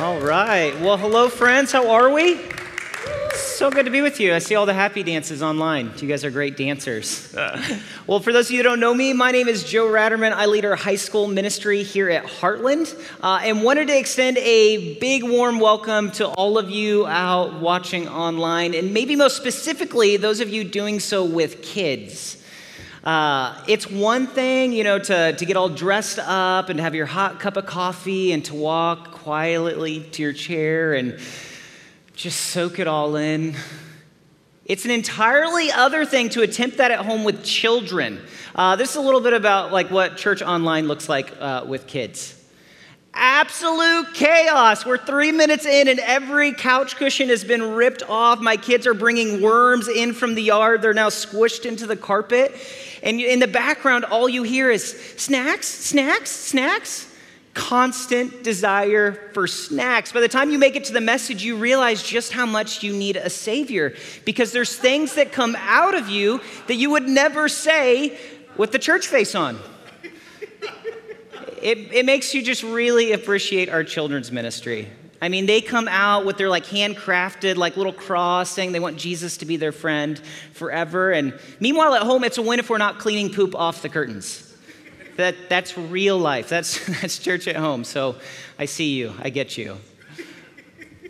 All right. Well, hello, friends. How are we? So good to be with you. I see all the happy dances online. You guys are great dancers. Well, for those of you who don't know me, my name is Joe Ratterman. I lead our high school ministry here at Heartland, and wanted to extend a big warm welcome to all of you out watching online, and maybe most specifically, those of you doing so with kids. It's one thing, you know, to get all dressed up and have your hot cup of coffee and to walk quietly to your chair and just soak it all in. It's an entirely other thing to attempt that at home with children. This is a little bit about like what church online looks like with kids. Absolute chaos. We're 3 minutes in and every couch cushion has been ripped off. My kids are bringing worms in from the yard. They're now squished into the carpet. And in the background, all you hear is snacks, snacks, snacks. Constant desire for snacks. By the time you make it to the message, you realize just how much you need a savior, because there's things that come out of you that you would never say with the church face on. It makes you just really appreciate our children's ministry. I mean, they come out with their like handcrafted like little cross saying they want Jesus to be their friend forever. And meanwhile at home, it's a win if we're not cleaning poop off the curtains. That's real life. That's church at home. So I see you. I get you.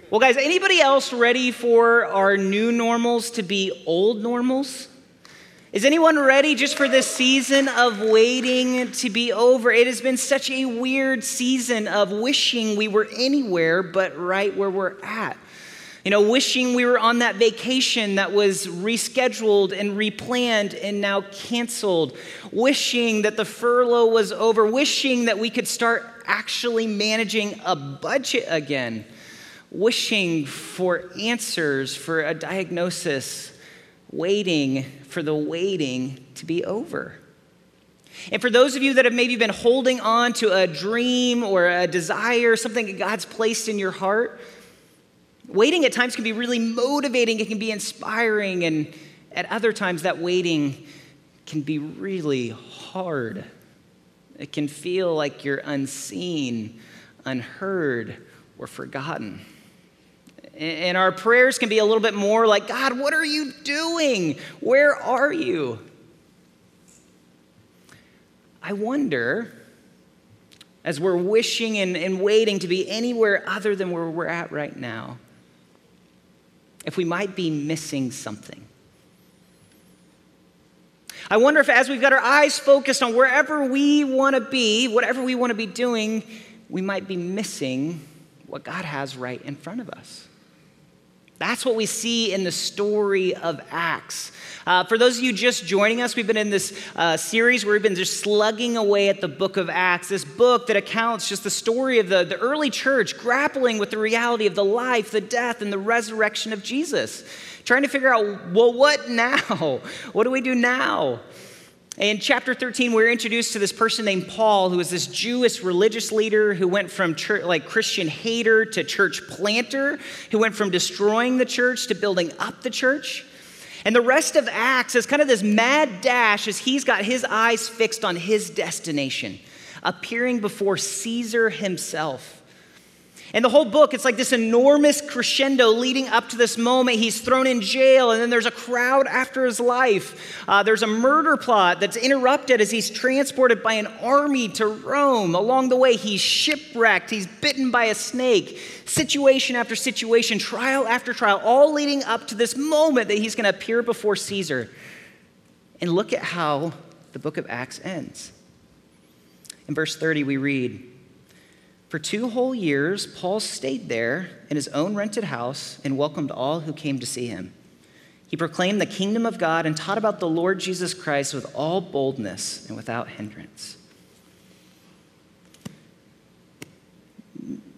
Well, guys, anybody else ready for our new normals to be old normals? Is anyone ready just for this season of waiting to be over? It has been such a weird season of wishing we were anywhere but right where we're at. You know, wishing we were on that vacation that was rescheduled and replanned and now canceled. Wishing that the furlough was over. Wishing that we could start actually managing a budget again. Wishing for answers, for a diagnosis. Waiting for the waiting to be over. And for those of you that have maybe been holding on to a dream or a desire, something that God's placed in your heart, waiting at times can be really motivating. It can be inspiring. And at other times, that waiting can be really hard. It can feel like you're unseen, unheard, or forgotten. And our prayers can be a little bit more like, God, what are you doing? Where are you? I wonder, as we're wishing and waiting to be anywhere other than where we're at right now, if we might be missing something. I wonder if as we've got our eyes focused on wherever we want to be, whatever we want to be doing, we might be missing what God has right in front of us. That's what we see in the story of Acts. For those of you just joining us, we've been in this series where we've been just slugging away at the book of Acts, this book that accounts just the story of the early church grappling with the reality of the life, the death, and the resurrection of Jesus, trying to figure out, well, what now? What do we do now? In chapter 13, we're introduced to this person named Paul, who is this Jewish religious leader who went from Christian hater to church planter, who went from destroying the church to building up the church. And the rest of Acts is kind of this mad dash as he's got his eyes fixed on his destination, appearing before Caesar himself. And the whole book, it's like this enormous crescendo leading up to this moment. He's thrown in jail, and then there's a crowd after his life. There's a murder plot that's interrupted as he's transported by an army to Rome. Along the way, he's shipwrecked. He's bitten by a snake. Situation after situation, trial after trial, all leading up to this moment that he's going to appear before Caesar. And look at how the book of Acts ends. In verse 30, we read, "For 2 whole years, Paul stayed there in his own rented house and welcomed all who came to see him. He proclaimed the kingdom of God and taught about the Lord Jesus Christ with all boldness and without hindrance."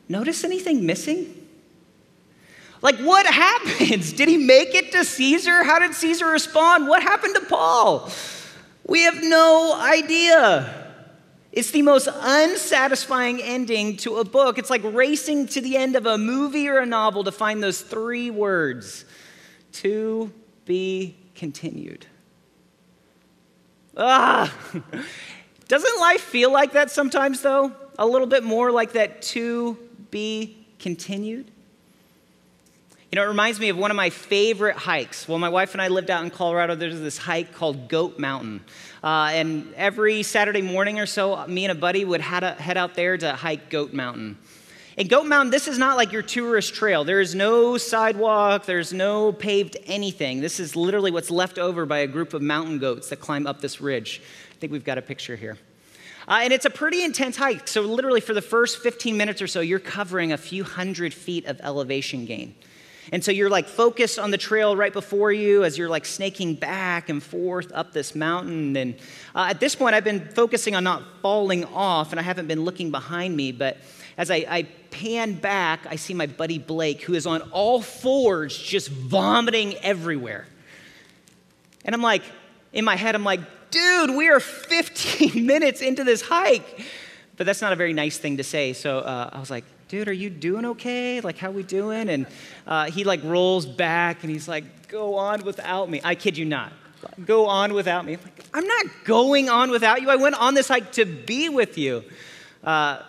Notice anything missing? Like, what happens? Did he make it to Caesar? How did Caesar respond? What happened to Paul? We have no idea. It's the most unsatisfying ending to a book. It's like racing to the end of a movie or a novel to find those 3 words, "to be continued." Ah! Doesn't life feel like that sometimes, though? A little bit more like that "to be continued. You know, it reminds me of one of my favorite hikes. Well, my wife and I lived out in Colorado. There's this hike called Goat Mountain. And every Saturday morning or so, me and a buddy would head out there to hike Goat Mountain. And Goat Mountain, this is not like your tourist trail. There is no sidewalk. There's no paved anything. This is literally what's left over by a group of mountain goats that climb up this ridge. I think we've got a picture here. And it's a pretty intense hike. So literally for the first 15 minutes or so, you're covering a few hundred feet of elevation gain. And so you're like focused on the trail right before you as you're like snaking back and forth up this mountain. And at this point, I've been focusing on not falling off, and I haven't been looking behind me. But as I pan back, I see my buddy Blake, who is on all fours just vomiting everywhere. And I'm like, in my head, I'm like, dude, we are 15 minutes into this hike. But that's not a very nice thing to say. So I was like, dude, are you doing okay? Like, how we doing? And he like rolls back and he's like, go on without me. I kid you not. Go on without me. I'm like, I'm not going on without you. I went on this hike to be with you. 30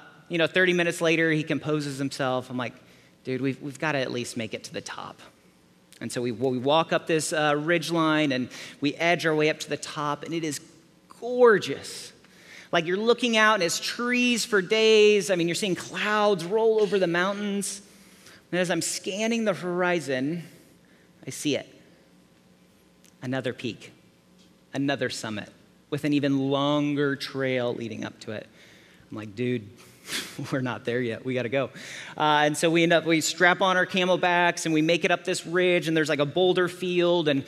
minutes later, he composes himself. I'm like, dude, we've got to at least make it to the top. And so we walk up this ridge line and we edge our way up to the top, and it is gorgeous. Like you're looking out and it's trees for days. I mean, you're seeing clouds roll over the mountains. And as I'm scanning the horizon, I see it. Another peak, another summit with an even longer trail leading up to it. I'm like, dude, we're not there yet. We got to go. And so we strap on our camelbacks and we make it up this ridge, and there's like a boulder field. And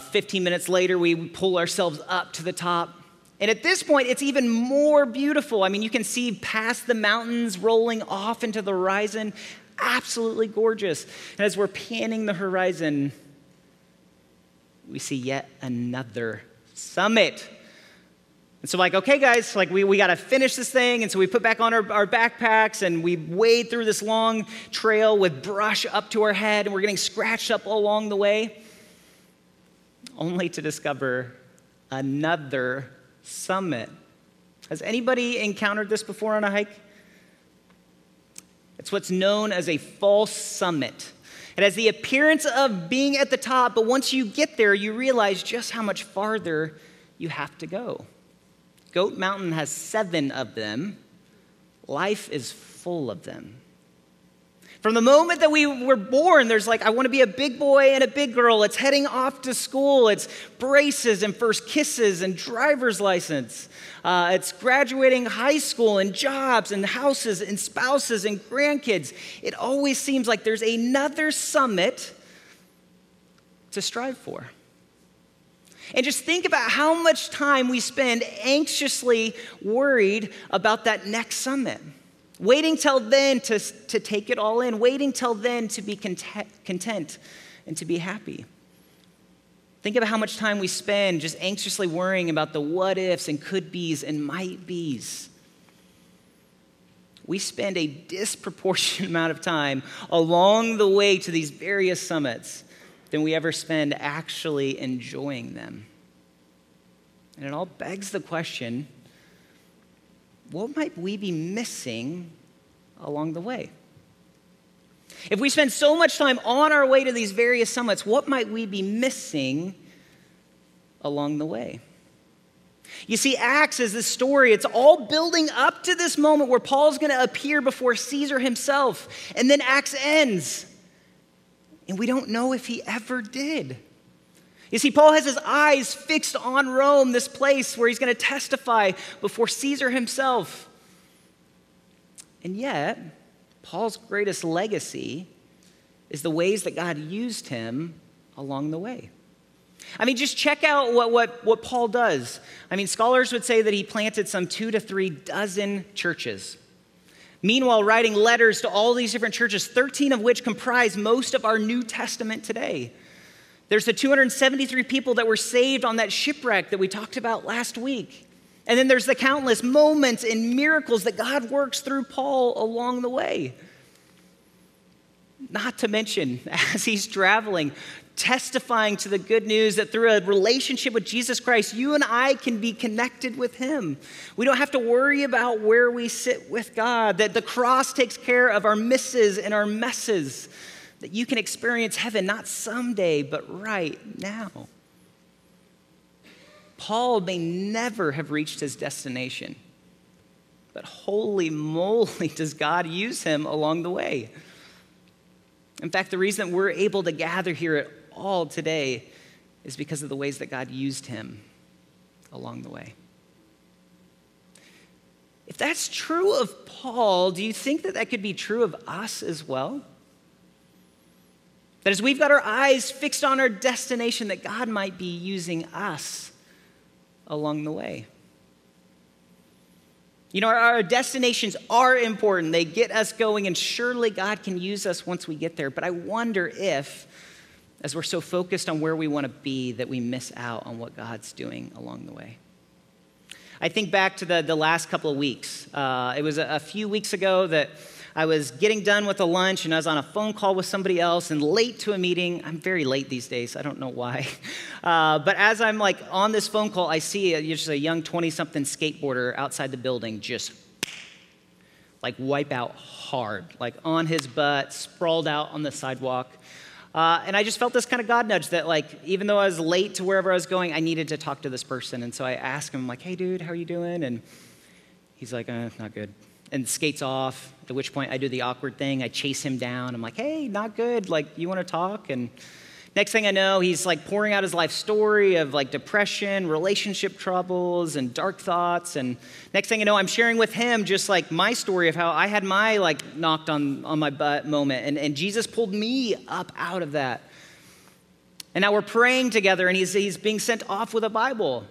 15 minutes later, we pull ourselves up to the top. And at this point, it's even more beautiful. I mean, you can see past the mountains rolling off into the horizon. Absolutely gorgeous. And as we're panning the horizon, we see yet another summit. And so like, okay, guys, like we got to finish this thing. And so we put back on our backpacks and we wade through this long trail with brush up to our head, and we're getting scratched up along the way, only to discover another summit. Has anybody encountered this before on a hike? It's what's known as a false summit. It has the appearance of being at the top, but once you get there, you realize just how much farther you have to go. Goat Mountain has 7 of them. Life is full of them. From the moment that we were born, there's like, I want to be a big boy and a big girl. It's heading off to school. It's braces and first kisses and driver's license. It's graduating high school and jobs and houses and spouses and grandkids. It always seems like there's another summit to strive for. And just think about how much time we spend anxiously worried about that next summit. Waiting till then to take it all in. Waiting till then to be content and to be happy. Think about how much time we spend just anxiously worrying about the what-ifs and could-bes and might-bes. We spend a disproportionate amount of time along the way to these various summits than we ever spend actually enjoying them. And it all begs the question, what might we be missing along the way? If we spend so much time on our way to these various summits, what might we be missing along the way? You see, Acts is this story. It's all building up to this moment where Paul's going to appear before Caesar himself. And then Acts ends. And we don't know if he ever did. You see, Paul has his eyes fixed on Rome, this place where he's going to testify before Caesar himself. And yet, Paul's greatest legacy is the ways that God used him along the way. I mean, just check out what Paul does. I mean, scholars would say that he planted some 2 to 3 dozen churches. Meanwhile, writing letters to all these different churches, 13 of which comprise most of our New Testament today. There's the 273 people that were saved on that shipwreck that we talked about last week. And then there's the countless moments and miracles that God works through Paul along the way. Not to mention, as he's traveling testifying to the good news that through a relationship with Jesus Christ, you and I can be connected with him. We don't have to worry about where we sit with God, that the cross takes care of our misses and our messes, that you can experience heaven not someday, but right now. Paul may never have reached his destination, but holy moly, does God use him along the way. In fact, the reason that we're able to gather here at all today is because of the ways that God used him along the way. If that's true of Paul, do you think that that could be true of us as well? That as we've got our eyes fixed on our destination, that God might be using us along the way. You know, our destinations are important. They get us going, and surely God can use us once we get there. But I wonder if, as we're so focused on where we want to be, that we miss out on what God's doing along the way. I think back to the last couple of weeks. It was a few weeks ago that I was getting done with a lunch, and I was on a phone call with somebody else and late to a meeting. I'm very late these days. I don't know why. But as I'm like on this phone call, I see just a young 20-something skateboarder outside the building just like wipe out hard, like on his butt, sprawled out on the sidewalk. And I just felt this kind of God nudge that like, even though I was late to wherever I was going, I needed to talk to this person. And so I asked him like, hey, dude, how are you doing? And he's like, not good. And skates off, at which point I do the awkward thing. I chase him down. I'm like, hey, not good. Like, you want to talk? And next thing I know, he's like pouring out his life story of like depression, relationship troubles, and dark thoughts. And next thing I know, I'm sharing with him just like my story of how I had my like knocked on my butt moment. And Jesus pulled me up out of that. And now we're praying together, and he's being sent off with a Bible.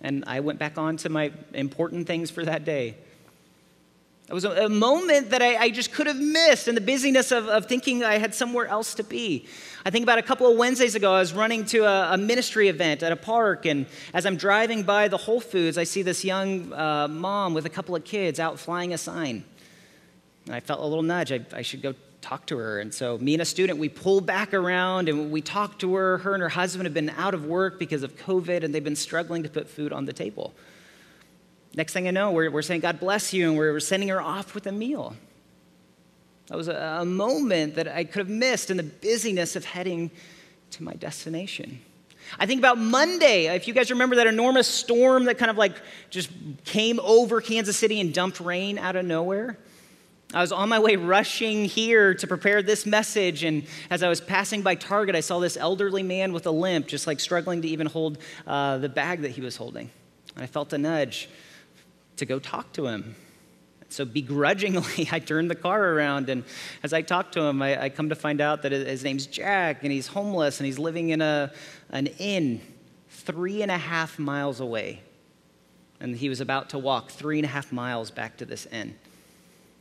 And I went back on to my important things for that day. It was a moment that I just could have missed in the busyness of thinking I had somewhere else to be. I think about a couple of Wednesdays ago, I was running to a ministry event at a park, and as I'm driving by the Whole Foods, I see this young mom with a couple of kids out flying a sign. And I felt a little nudge. I should go talk to her. And so me and a student, we pulled back around, and we talked to her. Her and her husband have been out of work because of COVID, and they've been struggling to put food on the table. Next thing I know, we're saying, God bless you, and we're sending her off with a meal. That was a moment that I could have missed in the busyness of heading to my destination. I think about Monday. If you guys remember that enormous storm that kind of like just came over Kansas City and dumped rain out of nowhere. I was on my way rushing here to prepare this message, and as I was passing by Target, I saw this elderly man with a limp just like struggling to even hold the bag that he was holding. And I felt a nudge to go talk to him. So begrudgingly, I turned the car around, and as I talked to him, I come to find out that his name's Jack, and he's homeless, and he's living in an inn 3.5 miles away. And he was about to walk 3.5 miles back to this inn.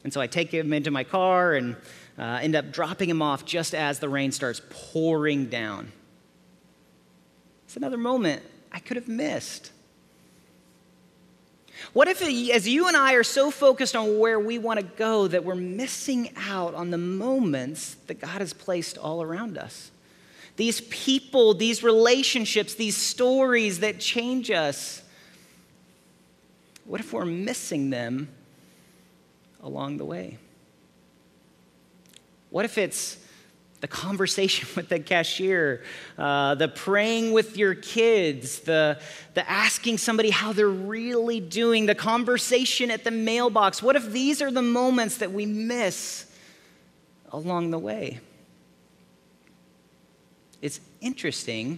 And so I take him into my car and end up dropping him off just as the rain starts pouring down. It's another moment I could have missed. What if, as you and I are so focused on where we want to go, that we're missing out on the moments that God has placed all around us? These people, these relationships, these stories that change us. What if we're missing them along the way? What if it's the conversation with the cashier, the praying with your kids, the asking somebody how they're really doing, the conversation at the mailbox? What if these are the moments that we miss along the way? It's interesting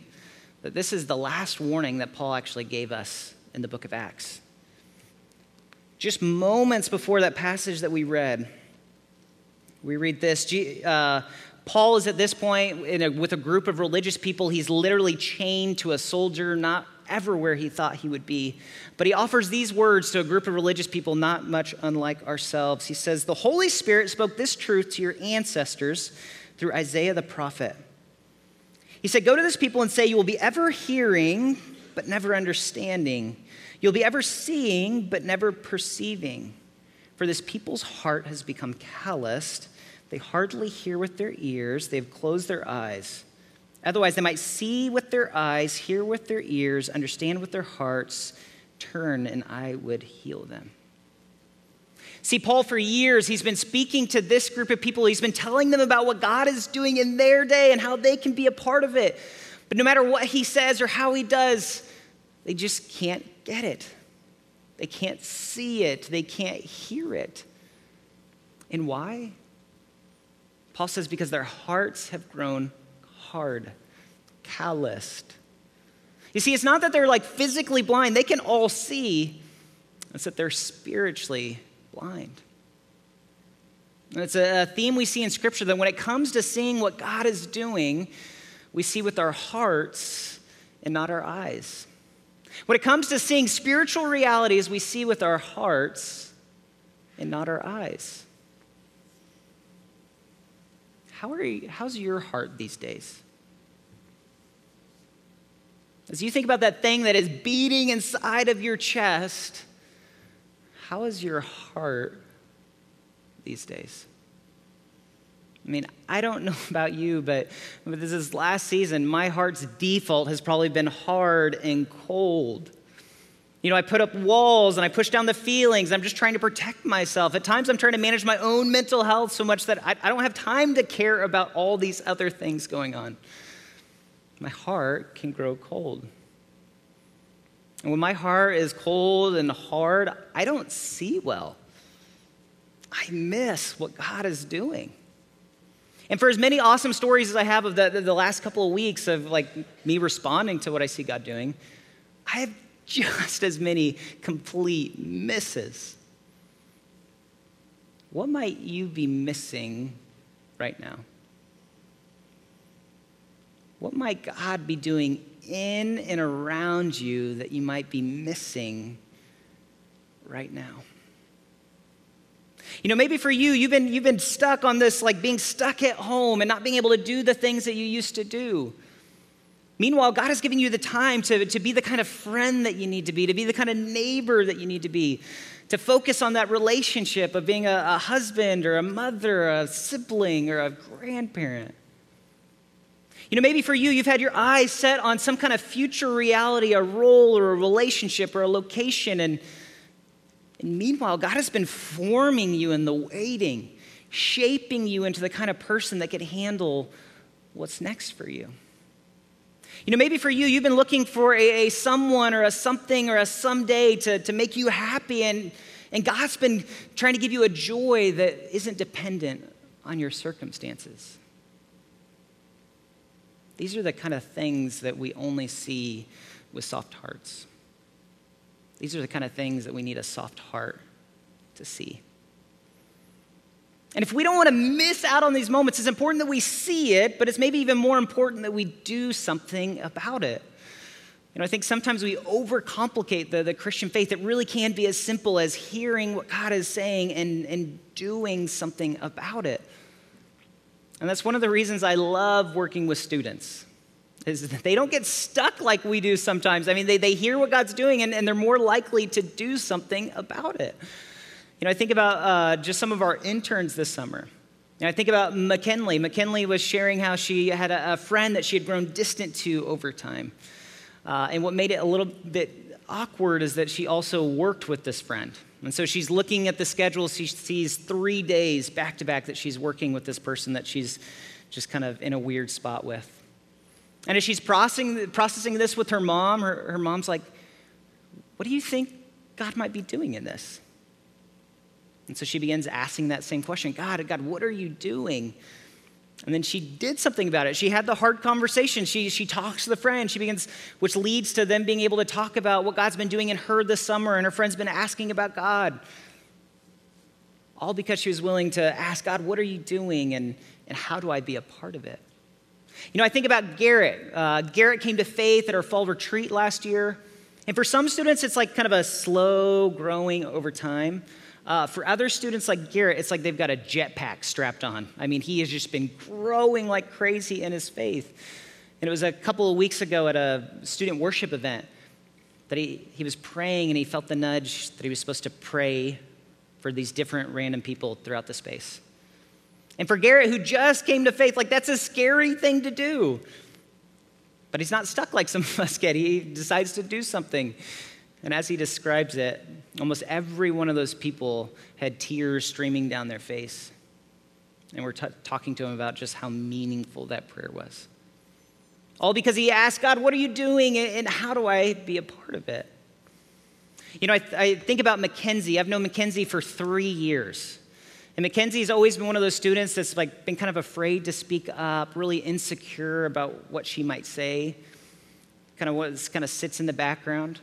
that this is the last warning that Paul actually gave us in the book of Acts. Just moments before that passage that we read, we read this. Paul is at this point with a group of religious people. He's literally chained to a soldier, not ever where he thought he would be. But he offers these words to a group of religious people, not much unlike ourselves. He says, "The Holy Spirit spoke this truth to your ancestors through Isaiah the prophet. He said, go to this people and say, you will be ever hearing, but never understanding. You'll be ever seeing, but never perceiving. For this people's heart has become calloused. They hardly hear with their ears. They've closed their eyes. Otherwise, they might see with their eyes, hear with their ears, understand with their hearts, turn, and I would heal them. See, Paul, for years, he's been speaking to this group of people. He's been telling them about what God is doing in their day and how they can be a part of it. But no matter what he says or how he does, they just can't get it. They can't see it. They can't hear it. And why? Paul says because their hearts have grown hard, calloused. You see, it's not that they're like physically blind. They can all see. It's that they're spiritually blind. And it's a theme we see in Scripture that when it comes to seeing what God is doing, we see with our hearts and not our eyes. When it comes to seeing spiritual realities, we see with our hearts and not our eyes. How's your heart these days? As you think about that thing that is beating inside of your chest, how is your heart these days? I mean, I don't know about you, but this is last season. My heart's default has probably been hard and cold. You know, I put up walls and I push down the feelings. I'm just trying to protect myself. At times I'm trying to manage my own mental health so much that I don't have time to care about all these other things going on. My heart can grow cold. And when my heart is cold and hard, I don't see well. I miss what God is doing. And for as many awesome stories as I have of the last couple of weeks of like me responding to what I see God doing, I have just as many complete misses. What might you be missing right now? What might God be doing in and around you that you might be missing right now? You know, maybe for you, you've been stuck on this, like being stuck at home and not being able to do the things that you used to do. Meanwhile, God has given you the time to be the kind of friend that you need to be the kind of neighbor that you need to be, to focus on that relationship of being a husband or a mother, a sibling or a grandparent. You know, maybe for you, you've had your eyes set on some kind of future reality, a role or a relationship or a location, and meanwhile, God has been forming you in the waiting, shaping you into the kind of person that can handle what's next for you. You know, maybe for you, you've been looking for a someone or a something or a someday to make you happy, and God's been trying to give you a joy that isn't dependent on your circumstances. These are the kind of things that we only see with soft hearts. These are the kind of things that we need a soft heart to see. And if we don't want to miss out on these moments, it's important that we see it, but it's maybe even more important that we do something about it. You know, I think sometimes we overcomplicate the Christian faith. It really can be as simple as hearing what God is saying and doing something about it. And that's one of the reasons I love working with students. Is that they don't get stuck like we do sometimes. I mean, they hear what God's doing, and they're more likely to do something about it. You know, I think about just some of our interns this summer. You know, I think about McKinley. McKinley was sharing how she had a friend that she had grown distant to over time. And what made it a little bit awkward is that she also worked with this friend. And so she's looking at the schedule. She sees 3 days back-to-back that she's working with this person that she's just kind of in a weird spot with. And as she's processing this with her mom, her mom's like, what do you think God might be doing in this? And so she begins asking that same question, God, what are you doing? And then she did something about it. She had the hard conversation. She talks to the friend. She begins, which leads to them being able to talk about what God's been doing in her this summer, and her friend's been asking about God. All because she was willing to ask God, what are you doing, and how do I be a part of it? You know, I think about Garrett. Garrett came to faith at our fall retreat last year. And for some students, it's like kind of a slow growing over time. For other students like Garrett, it's like they've got a jetpack strapped on. I mean, he has just been growing like crazy in his faith. And it was a couple of weeks ago at a student worship event that he was praying, and he felt the nudge that he was supposed to pray for these different random people throughout the space. And for Garrett, who just came to faith, like that's a scary thing to do. But he's not stuck like some of us get. He decides to do something. And as he describes it, almost every one of those people had tears streaming down their face. And we're talking to him about just how meaningful that prayer was. All because he asked God, what are you doing? And how do I be a part of it? You know, I think about Mackenzie. I've known Mackenzie for 3 years. And Mackenzie's always been one of those students that's like been kind of afraid to speak up, really insecure about what she might say, kind of sits in the background.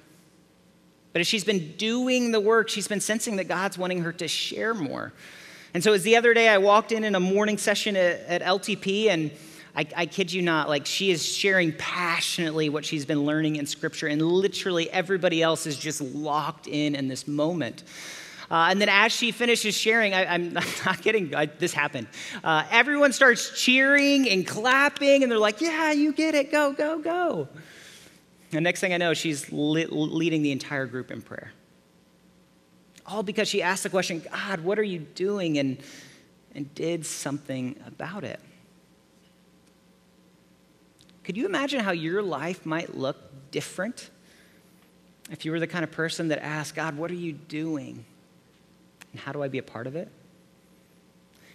But as she's been doing the work, she's been sensing that God's wanting her to share more. And so it was the other day I walked in a morning session at LTP, and I kid you not, like she is sharing passionately what she's been learning in Scripture, and literally everybody else is just locked in this moment. And then as she finishes sharing, I'm not kidding, this happened. Everyone starts cheering and clapping, and they're like, yeah, you get it, go, go, go. And next thing I know, she's leading the entire group in prayer. All because she asked the question, God, what are you doing? And did something about it. Could you imagine how your life might look different if you were the kind of person that asked, God, what are you doing? And how do I be a part of it?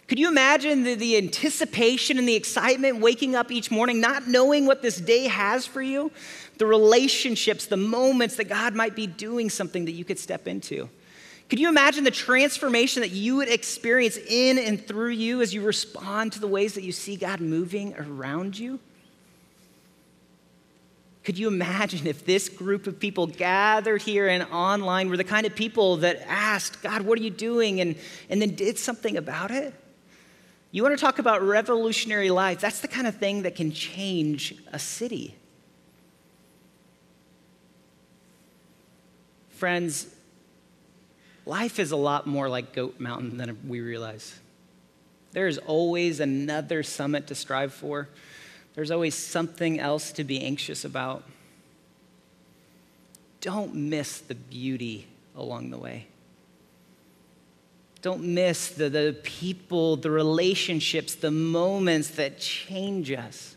Could you imagine the anticipation and the excitement waking up each morning, not knowing what this day has for you? The relationships, the moments that God might be doing something that you could step into. Could you imagine the transformation that you would experience in and through you as you respond to the ways that you see God moving around you? Could you imagine if this group of people gathered here and online were the kind of people that asked, God, what are you doing? And then did something about it? You want to talk about revolutionary lives? That's the kind of thing that can change a city. Friends, life is a lot more like Goat Mountain than we realize. There is always another summit to strive for. There's always something else to be anxious about. Don't miss the beauty along the way. Don't miss the people, the relationships, the moments that change us.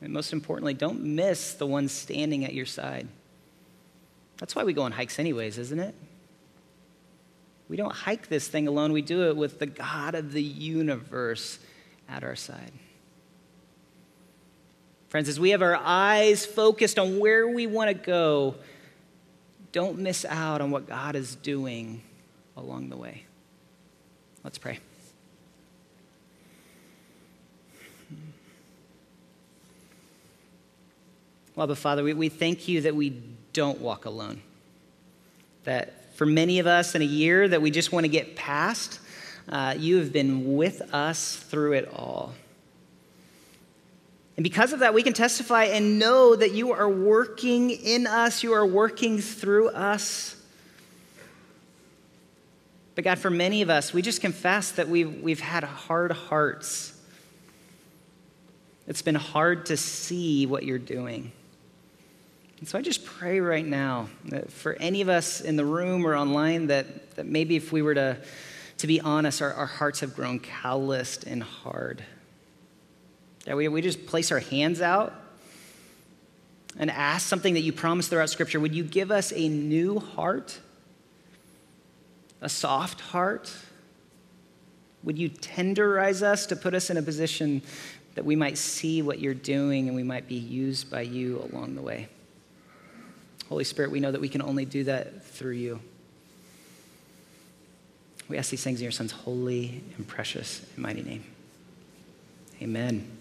And most importantly, don't miss the one standing at your side. That's why we go on hikes anyways, isn't it? We don't hike this thing alone. We do it with the God of the universe at our side. Friends, as we have our eyes focused on where we want to go, don't miss out on what God is doing along the way. Let's pray. Well, but Father, we thank you that we don't walk alone. That for many of us in a year that we just want to get past, you have been with us through it all. And because of that, we can testify and know that you are working in us, you are working through us. But God, for many of us, we just confess that we've had hard hearts. It's been hard to see what you're doing. And so I just pray right now that for any of us in the room or online that maybe if we were to be honest, our hearts have grown calloused and hard. That we just place our hands out and ask something that you promised throughout Scripture. Would you give us a new heart? A soft heart? Would you tenderize us to put us in a position that we might see what you're doing and we might be used by you along the way? Holy Spirit, we know that we can only do that through you. We ask these things in your Son's holy and precious and mighty name. Amen.